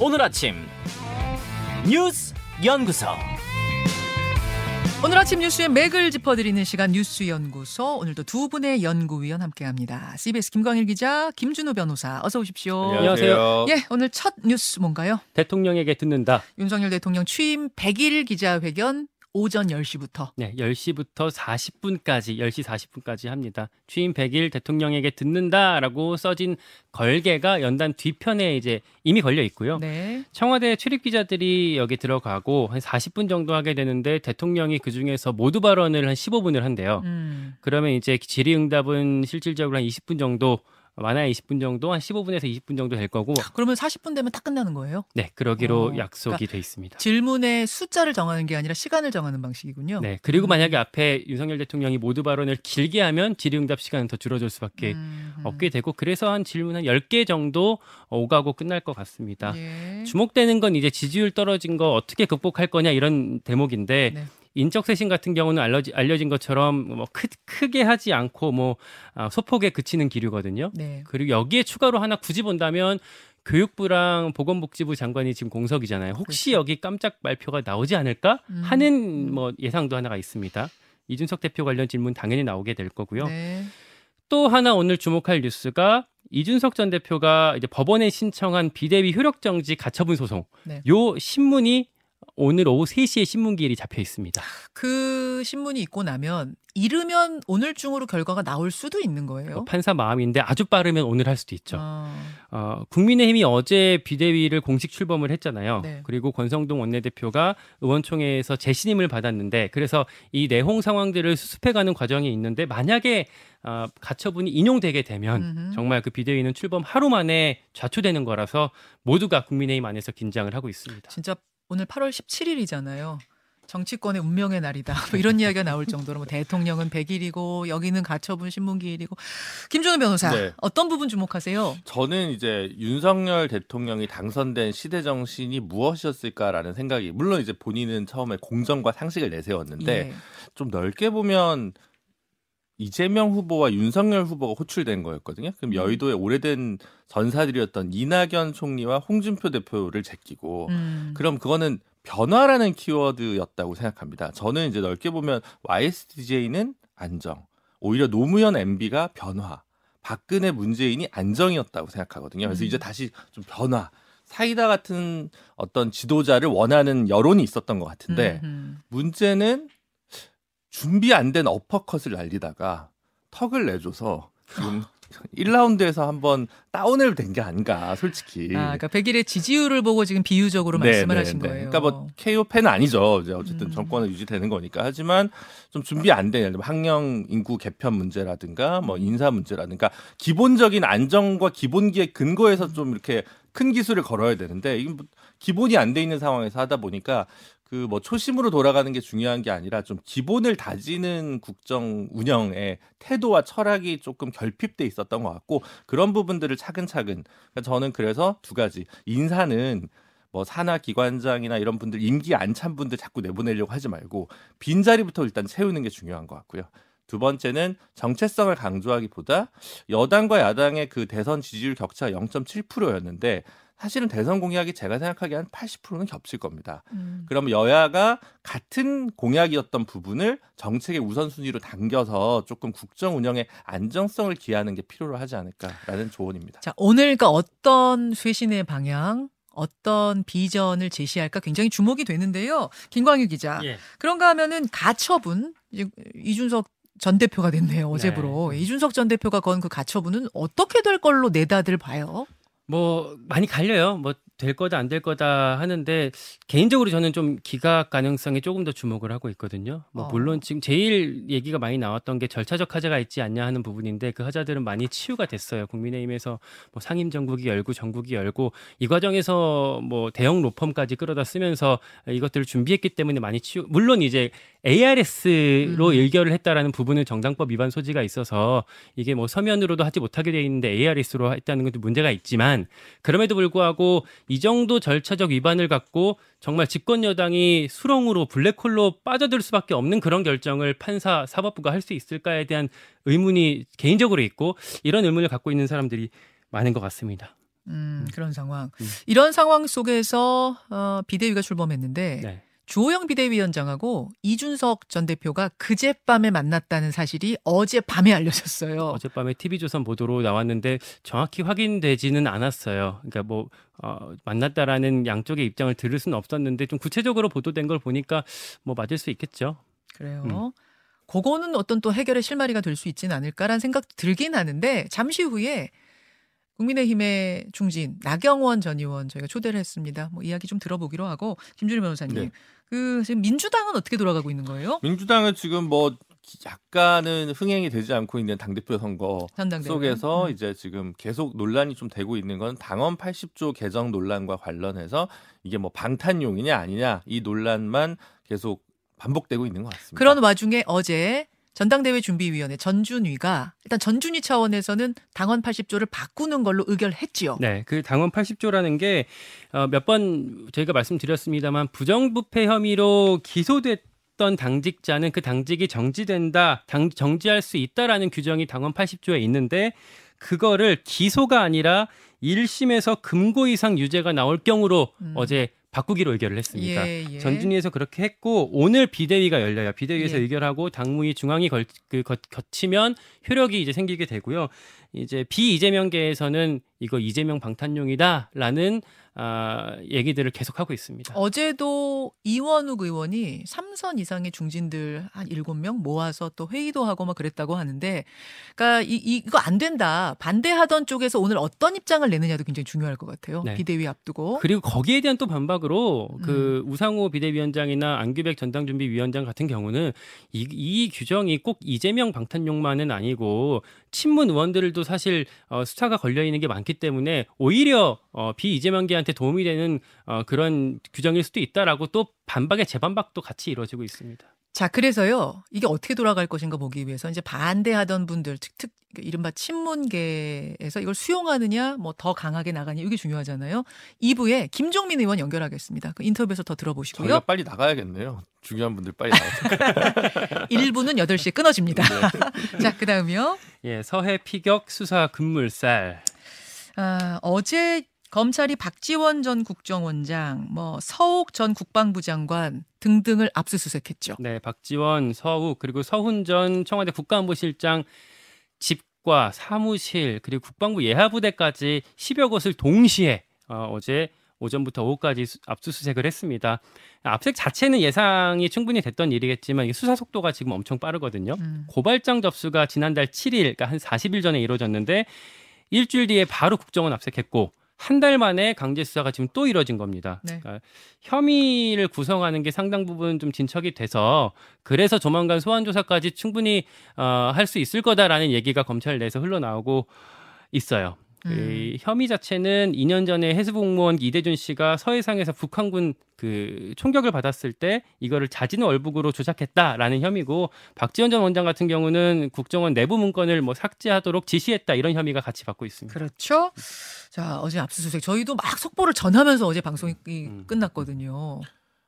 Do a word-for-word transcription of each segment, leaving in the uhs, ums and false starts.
오늘 아침 뉴스 연구소. 오늘 아침 뉴스의 맥을 짚어드리는 시간 뉴스 연구소. 오늘도 두 분의 연구위원 함께합니다. 씨비에스 김광일 기자, 김준호 변호사, 어서 오십시오. 안녕하세요. 예, 오늘 첫 뉴스 뭔가요? 대통령에게 듣는다. 윤석열 대통령 취임 백일 기자회견. 오전 열 시부터. 네, 열 시부터 사십 분까지, 열 시 사십 분까지 합니다. 취임 백일 대통령에게 듣는다라고 써진 걸개가 연단 뒤편에 이제 이미 걸려 있고요. 네. 청와대 출입 기자들이 여기 들어가고 한 사십 분 정도 하게 되는데 대통령이 그중에서 모두 발언을 한 십오 분을 한대요. 음. 그러면 이제 질의응답은 실질적으로 한 이십 분 정도, 많아야 이십 분 정도, 한 십오 분에서 이십 분 정도 될 거고. 그러면 사십 분 되면 다 끝나는 거예요? 네, 그러기로 어, 약속이 그러니까 돼 있습니다. 질문의 숫자를 정하는 게 아니라 시간을 정하는 방식이군요. 네, 그리고 음. 만약에 앞에 윤석열 대통령이 모두 발언을 길게 하면 질의응답 시간은 더 줄어들 수밖에 음, 음. 없게 되고, 그래서 한 질문 한 열 개 정도 오가고 끝날 것 같습니다. 예. 주목되는 건 이제 지지율 떨어진 거 어떻게 극복할 거냐 이런 대목인데, 네. 인적쇄신 같은 경우는 알려지, 알려진 것처럼 뭐 크, 크게 하지 않고 뭐 아, 소폭에 그치는 기류거든요. 네. 그리고 여기에 추가로 하나 굳이 본다면 교육부랑 보건복지부 장관이 지금 공석이잖아요. 혹시 그렇죠. 여기 깜짝 발표가 나오지 않을까 하는 음. 뭐 예상도 하나가 있습니다. 이준석 대표 관련 질문 당연히 나오게 될 거고요. 네. 또 하나 오늘 주목할 뉴스가 이준석 전 대표가 이제 법원에 신청한 비대위 효력정지 가처분 소송. 네. 요 신문이 오늘 오후 세 시에 신문기일이 잡혀 있습니다. 그 신문이 있고 나면 이르면 오늘 중으로 결과가 나올 수도 있는 거예요? 판사 마음인데 아주 빠르면 오늘 할 수도 있죠. 아. 어, 국민의힘이 어제 비대위를 공식 출범을 했잖아요. 네. 그리고 권성동 원내대표가 의원총회에서 재신임을 받았는데, 그래서 이 내홍 상황들을 수습해가는 과정이 있는데, 만약에 어, 가처분이 인용되게 되면 음흠. 정말 그 비대위는 출범 하루 만에 좌초되는 거라서 모두가 국민의힘 안에서 긴장을 하고 있습니다. 진짜 오늘 팔월 십칠일이잖아요. 정치권의 운명의 날이다. 뭐 이런 이야기가 나올 정도로 뭐 대통령은 백일이고 여기는 가처분 신문기일이고. 김종민 변호사, 네. 어떤 부분 주목하세요? 저는 이제 윤석열 대통령이 당선된 시대 정신이 무엇이었을까라는 생각이, 물론 이제 본인은 처음에 공정과 상식을 내세웠는데 예. 좀 넓게 보면 이재명 후보와 윤석열 후보가 호출된 거였거든요. 그럼 여의도의 오래된 전사들이었던 이낙연 총리와 홍준표 대표를 제끼고 음. 그럼 그거는 변화라는 키워드였다고 생각합니다. 저는 이제 넓게 보면 와이에스디제이는 안정, 오히려 노무현 엠비가 변화, 박근혜 문재인이 안정이었다고 생각하거든요. 그래서 음. 이제 다시 좀 변화, 사이다 같은 어떤 지도자를 원하는 여론이 있었던 것 같은데 음. 문제는 준비 안 된 어퍼컷을 날리다가 턱을 내줘서 지금 일 라운드에서 한번 다운을 된 게 아닌가, 솔직히. 아, 그러니까 백일의 지지율을 보고 지금 비유적으로 네, 말씀을 네, 하신 네. 거예요. 그러니까 뭐 케이오 팬은 아니죠. 이제 어쨌든 음. 정권은 유지되는 거니까. 하지만 좀 준비 안 된, 예를 들면 학령 인구 개편 문제라든가 뭐 인사 문제라든가 기본적인 안정과 기본기의 근거에서 좀 이렇게 큰 기술을 걸어야 되는데, 이게 기본이 안 돼 있는 상황에서 하다 보니까 그 뭐 초심으로 돌아가는 게 중요한 게 아니라 좀 기본을 다지는 국정 운영의 태도와 철학이 조금 결핍돼 있었던 것 같고, 그런 부분들을 차근차근. 그러니까 저는 그래서 두 가지. 인사는 뭐 산하 기관장이나 이런 분들, 임기 안 찬 분들 자꾸 내보내려고 하지 말고 빈자리부터 일단 채우는 게 중요한 것 같고요. 두 번째는 정체성을 강조하기보다 여당과 야당의 그 대선 지지율 격차가 영 점 칠 퍼센트였는데 사실은 대선 공약이 제가 생각하기에 한 팔십 퍼센트는 겹칠 겁니다. 음. 그럼 여야가 같은 공약이었던 부분을 정책의 우선순위로 당겨서 조금 국정 운영의 안정성을 기하는 게 필요로 하지 않을까라는 조언입니다. 자, 오늘 그 어떤 쇄신의 방향, 어떤 비전을 제시할까 굉장히 주목이 되는데요. 김광일 기자. 예. 그런가 하면은 가처분, 이준석 전 대표가 됐네요. 어제부로. 네. 이준석 전 대표가 건 그 가처분은 어떻게 될 걸로 내다들 봐요? 뭐 많이 갈려요. 뭐 될 거다 안 될 거다 하는데, 개인적으로 저는 좀 기각 가능성에 조금 더 주목을 하고 있거든요. 뭐 어. 물론 지금 제일 얘기가 많이 나왔던 게 절차적 하자가 있지 않냐 하는 부분인데, 그 하자들은 많이 치유가 됐어요. 국민의힘에서 뭐 상임 정국이 열고 정국이 열고 이 과정에서 뭐 대형 로펌까지 끌어다 쓰면서 이것들을 준비했기 때문에 많이 치유. 물론 이제 에이알에스로 음. 의결을 했다라는 부분은 정당법 위반 소지가 있어서 이게 뭐 서면으로도 하지 못하게 돼 있는데 에이알에스로 했다는 것도 문제가 있지만, 그럼에도 불구하고 이 정도 절차적 위반을 갖고 정말 집권 여당이 수렁으로 블랙홀로 빠져들 수밖에 없는 그런 결정을 판사 사법부가 할 수 있을까에 대한 의문이 개인적으로 있고, 이런 의문을 갖고 있는 사람들이 많은 것 같습니다. 음, 그런 상황. 음. 이런 상황 속에서 어, 비대위가 출범했는데 네. 주호영 비대위원장하고 이준석 전 대표가 그젯밤에 만났다는 사실이 어젯밤에 알려졌어요. 어젯밤에 티비 조선 보도로 나왔는데 정확히 확인되지는 않았어요. 그러니까 뭐 어, 만났다라는 양쪽의 입장을 들을 수는 없었는데 좀 구체적으로 보도된 걸 보니까 뭐 맞을 수 있겠죠. 그래요. 음. 그거는 어떤 또 해결의 실마리가 될 수 있지는 않을까라는 생각 들긴 하는데 잠시 후에 국민의힘의 중진 나경원 전 의원 저희가 초대를 했습니다. 뭐 이야기 좀 들어보기로 하고 김준일 변호사님, 네. 그 지금 민주당은 어떻게 돌아가고 있는 거예요? 민주당은 지금 뭐 약간은 흥행이 되지 않고 있는 당대표 선거 전당대회. 속에서 음. 이제 지금 계속 논란이 좀 되고 있는 건 당헌 팔십 조 개정 논란과 관련해서 이게 뭐 방탄용이냐 아니냐 이 논란만 계속 반복되고 있는 것 같습니다. 그런 와중에 어제 전당대회 준비위원회 전준위가 일단 전준위 차원에서는 당헌 팔십 조를 바꾸는 걸로 의결했지요. 네, 그 당헌 팔십 조라는 게 몇 번 저희가 말씀드렸습니다만 부정부패 혐의로 기소됐 어떤 당직자는 그 당직이 정지된다, 당, 정지할 수 있다라는 규정이 당헌 팔십 조에 있는데 그거를 기소가 아니라 일 심에서 금고 이상 유죄가 나올 경우로 음. 어제 바꾸기로 의결을 했습니다. 예, 예. 전준위에서 그렇게 했고 오늘 비대위가 열려요. 비대위에서 예. 의결하고 당무위 중앙이 걸, 그, 거, 거치면 효력이 이제 생기게 되고요. 이제 비이재명계에서는 이거 이재명 방탄용이다라는 아, 얘기들을 계속하고 있습니다. 어제도 이원욱 의원이 삼선 이상의 중진들 한 일곱 명 모아서 또 회의도 하고 막 그랬다고 하는데 그러니까 이, 이, 이거 안 된다. 반대하던 쪽에서 오늘 어떤 입장을 내느냐도 굉장히 중요할 것 같아요. 네. 비대위 앞두고. 그리고 거기에 대한 또 반박으로 그 음. 우상호 비대위원장이나 안규백 전당준비위원장 같은 경우는 이, 이 규정이 꼭 이재명 방탄용만은 아니고 친문 의원들도 사실 어, 수사가 걸려있는 게 많기 때문에 오히려 어, 비이재명계한테 도움이 되는 어, 그런 규정일 수도 있다라고 또 반박에 재반박도 같이 이루어지고 있습니다. 자, 그래서요. 이게 어떻게 돌아갈 것인가 보기 위해서 이제 반대하던 분들, 특, 특 이른바 친문계에서 이걸 수용하느냐, 뭐 더 강하게 나가냐 이게 중요하잖아요. 이 부에 김종민 의원 연결하겠습니다. 그 인터뷰에서 더 들어보시고요. 저희가 빨리 나가야겠네요. 중요한 분들 빨리 나가세요. 일 부는 여덟 시에 끊어집니다. 네. 자, 그다음이요. 예, 서해 피격 수사 급물살. 아, 어제 검찰이 박지원 전 국정원장, 뭐 서욱 전 국방부 장관 등등을 압수수색했죠. 네, 박지원, 서욱 그리고 서훈 전 청와대 국가안보실장 집과 사무실 그리고 국방부 예하부대까지 십여 곳을 동시에 어, 어제 오전부터 오후까지 수, 압수수색을 했습니다. 압색 자체는 예상이 충분히 됐던 일이겠지만 이게 수사 속도가 지금 엄청 빠르거든요. 음. 고발장 접수가 지난달 칠 일, 그러니까 한 사십 일 전에 이루어졌는데 일주일 뒤에 바로 국정원 압색했고 한 달 만에 강제 수사가 지금 또 이뤄진 겁니다. 네. 그러니까 혐의를 구성하는 게 상당 부분 좀 진척이 돼서 그래서 조만간 소환 조사까지 충분히 어, 할 수 있을 거다라는 얘기가 검찰 내에서 흘러나오고 있어요. 음. 이 혐의 자체는 이 년 전에 해수공무원 이대준 씨가 서해상에서 북한군 그 총격을 받았을 때 이거를 자진 월북으로 조작했다라는 혐의고 박지원 전 원장 같은 경우는 국정원 내부 문건을 뭐 삭제하도록 지시했다 이런 혐의가 같이 받고 있습니다. 그렇죠. 자, 어제 압수수색 저희도 막 속보를 전하면서 어제 방송이 음. 끝났거든요.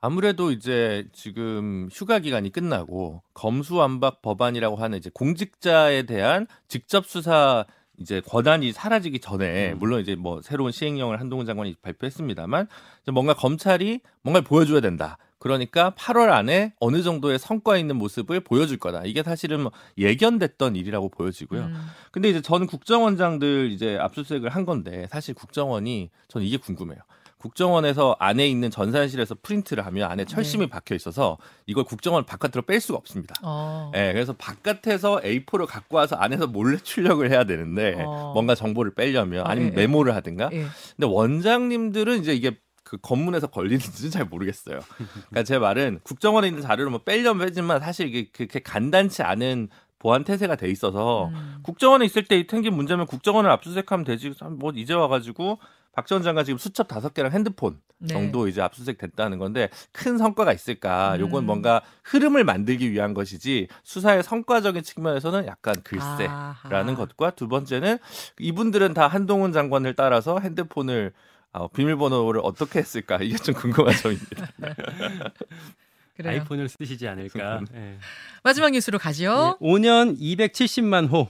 아무래도 이제 지금 휴가 기간이 끝나고 검수완박 법안이라고 하는 이제 공직자에 대한 직접 수사 이제 권한이 사라지기 전에 물론 이제 뭐 새로운 시행령을 한동훈 장관이 발표했습니다만 뭔가 검찰이 뭔가를 보여줘야 된다. 그러니까 팔월 안에 어느 정도의 성과 있는 모습을 보여줄 거다. 이게 사실은 뭐 예견됐던 일이라고 보여지고요. 음. 근데 이제 전 국정원장들 이제 압수수색을 한 건데 사실 국정원이 전 이게 궁금해요. 국정원에서 안에 있는 전산실에서 프린트를 하면 안에 철심이 네. 박혀 있어서 이걸 국정원 바깥으로 뺄 수가 없습니다. 어. 네, 그래서 바깥에서 에이포를 갖고 와서 안에서 몰래 출력을 해야 되는데 어. 뭔가 정보를 빼려면 아니면 네. 메모를 하든가. 네. 근데 원장님들은 이제 이게 그 검문에서 걸리는지는 잘 모르겠어요. 그러니까 제 말은 국정원에 있는 자료를 뭐 빼려면 빼지만 사실 이게 그렇게 간단치 않은 보안 태세가 돼 있어서 음. 국정원에 있을 때 생긴 문제면 국정원을 압수수색하면 되지. 뭐 이제 와가지고. 박 전 장관 지금 수첩 다섯 개랑 핸드폰 네. 정도 이제 압수수색 됐다는 건데 큰 성과가 있을까? 요건 음. 뭔가 흐름을 만들기 위한 것이지 수사의 성과적인 측면에서는 약간 글쎄라는 아하. 것과 두 번째는 이분들은 다 한동훈 장관을 따라서 핸드폰을 어, 비밀번호를 어떻게 했을까? 이게 좀 궁금한 점입니다. 그래요. 아이폰을 쓰시지 않을까. 네. 마지막 뉴스로 가죠. 네, 오 년 이백칠십만 호.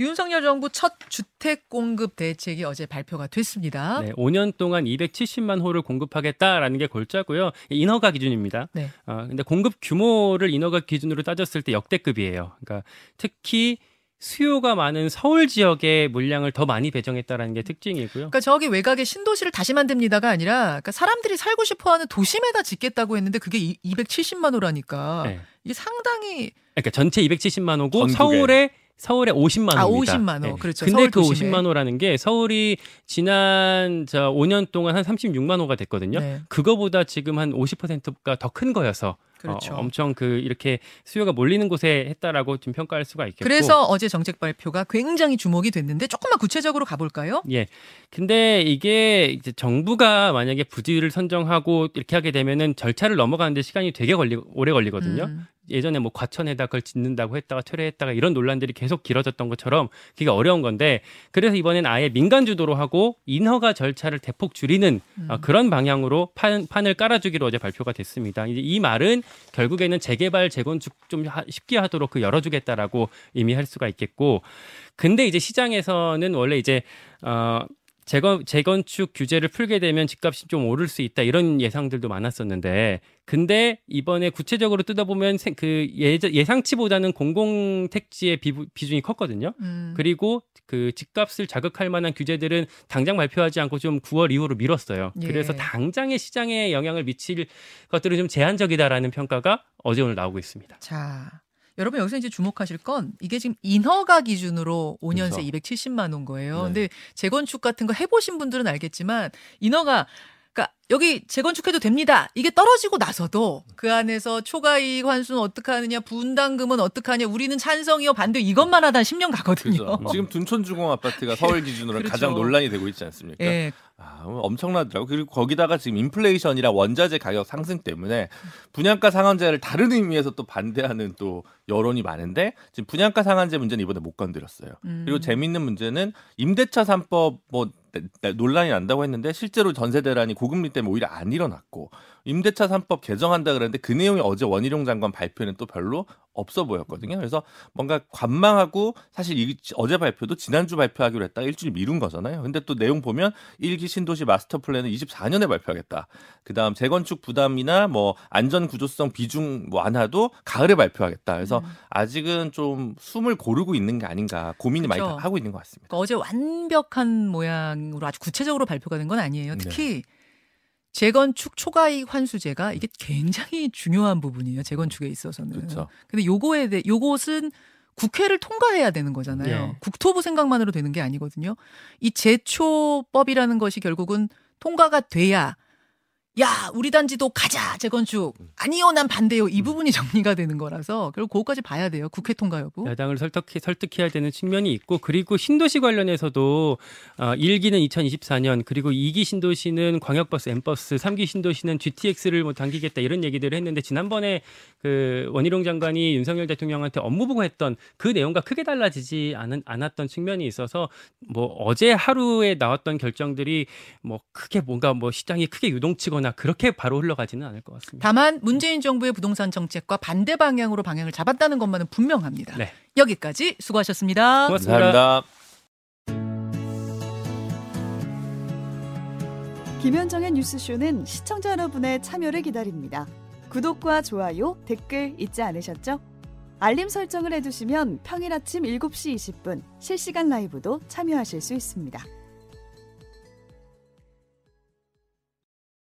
윤석열 정부 첫 주택 공급 대책이 어제 발표가 됐습니다. 네, 오 년 동안 이백칠십만 호를 공급하겠다라는 게 골자고요. 인허가 기준입니다. 네. 어, 근데 공급 규모를 인허가 기준으로 따졌을 때 역대급이에요. 그러니까 특히 수요가 많은 서울 지역의 물량을 더 많이 배정했다라는 게 특징이고요. 그러니까 저기 외곽에 신도시를 다시 만듭니다가 아니라 그러니까 사람들이 살고 싶어하는 도심에다 짓겠다고 했는데 그게 이백칠십만 호라니까 네. 이게 상당히 그러니까 전체 이백칠십만 호고 전국에. 서울에 서울에 오십만 호입니다. 아, 오십만 호. 네. 그렇죠. 근데 그 도심에. 오십만 호라는 게 서울이 지난 저 오 년 동안 한 삼십육만 호가 됐거든요. 네. 그거보다 지금 한 오십 퍼센트가 더 큰 거여서 그렇죠. 어, 엄청 그 이렇게 수요가 몰리는 곳에 했다라고 좀 평가할 수가 있겠고. 그래서 어제 정책 발표가 굉장히 주목이 됐는데 조금만 구체적으로 가볼까요? 예. 근데 이게 이제 정부가 만약에 부지를 선정하고 이렇게 하게 되면은 절차를 넘어가는데 시간이 되게 걸리 오래 걸리거든요. 음. 예전에 뭐 과천에다 그걸 짓는다고 했다가 철회했다가 이런 논란들이 계속 길어졌던 것처럼 그게 어려운 건데 그래서 이번엔 아예 민간 주도로 하고 인허가 절차를 대폭 줄이는 음. 그런 방향으로 판, 판을 깔아주기로 어제 발표가 됐습니다. 이제 이 말은 결국에는 재개발, 재건축 좀 하, 쉽게 하도록 그 열어주겠다라고 의미할 수가 있겠고 근데 이제 시장에서는 원래 이제 어, 재건, 재건축 규제를 풀게 되면 집값이 좀 오를 수 있다 이런 예상들도 많았었는데 근데 이번에 구체적으로 뜯어보면 그 예상치보다는 공공택지의 비중이 컸거든요. 음. 그리고 그 집값을 자극할 만한 규제들은 당장 발표하지 않고 좀 구월 이후로 미뤘어요. 예. 그래서 당장의 시장에 영향을 미칠 것들은 좀 제한적이다라는 평가가 어제 오늘 나오고 있습니다. 자, 여러분 여기서 이제 주목하실 건 이게 지금 인허가 기준으로 오 년 새 이백칠십만 원 거예요. 네. 근데 재건축 같은 거 해보신 분들은 알겠지만 인허가 그러니까 여기 재건축해도 됩니다. 이게 떨어지고 나서도 그 안에서 초과이익 환수는 어떻게 하느냐, 분담금은 어떻게 하냐, 우리는 찬성이요 반대 이것만 하다 십 년 가거든요. 그렇죠. 지금 둔촌주공 아파트가 서울 기준으로 그렇죠. 가장 논란이 되고 있지 않습니까? 예. 아, 엄청나더라고. 그리고 거기다가 지금 인플레이션이라 원자재 가격 상승 때문에 분양가 상한제를 다른 의미에서 또 반대하는 또 여론이 많은데 지금 분양가 상한제 문제는 이번에 못 건드렸어요. 음. 그리고 재미있는 문제는 임대차 삼법 뭐 논란이 난다고 했는데 실제로 전세 대란이 고금리 때문에 오히려 안 일어났고 임대차 삼법 개정한다 그랬는데 그 내용이 어제 원희룡 장관 발표는 또 별로 없어 보였거든요. 그래서 뭔가 관망하고 사실 이, 어제 발표도 지난주 발표하기로 했다가 일주일 미룬 거잖아요. 근데 또 내용 보면 일 기 신도시 마스터 플랜은 이십사 년에 발표하겠다. 그다음 재건축 부담이나 뭐 안전 구조성 비중 완화도 가을에 발표하겠다. 그래서 음. 아직은 좀 숨을 고르고 있는 게 아닌가 고민이 그렇죠. 많이 하고 있는 것 같습니다. 그러니까 어제 완벽한 모양으로 아주 구체적으로 발표가 된 건 아니에요. 특히 네. 재건축 초과이익 환수제가 이게 굉장히 중요한 부분이에요. 재건축에 있어서는. 그렇죠. 근데 요거에 대해 요것은 국회를 통과해야 되는 거잖아요. 네. 국토부 생각만으로 되는 게 아니거든요. 이 제초법이라는 것이 결국은 통과가 돼야 야, 우리 단지도 가자. 재건축. 아니요, 난 반대요. 이 부분이 정리가 되는 거라서 결국 그것까지 봐야 돼요. 국회 통과 여부. 야당을 설득해, 설득해야 되는 측면이 있고 그리고 신도시 관련해서도 어, 일 기는 이천이십사 년 그리고 이 기 신도시는 광역버스, 엠버스, 삼 기 신도시는 지티엑스를 뭐 당기겠다 이런 얘기들을 했는데 지난번에 그 원희룡 장관이 윤석열 대통령한테 업무보고 했던 그 내용과 크게 달라지지 않은, 않았던 측면이 있어서 뭐 어제 하루에 나왔던 결정들이 뭐 크게 뭔가 뭐 시장이 크게 유동치거나 그렇게 바로 흘러가지는 않을 것 같습니다. 다만 문재인 정부의 부동산 정책과 반대 방향으로 방향을 잡았다는 것만은 분명합니다. 네. 여기까지 수고하셨습니다. 고맙습니다. 감사합니다. 김현정의 뉴스쇼는 시청자 여러분의 참여를 기다립니다. 구독과 좋아요, 댓글 잊지 않으셨죠? 알림 설정을 해두시면 평일 아침 일곱 시 이십 분 실시간 라이브도 참여하실 수 있습니다.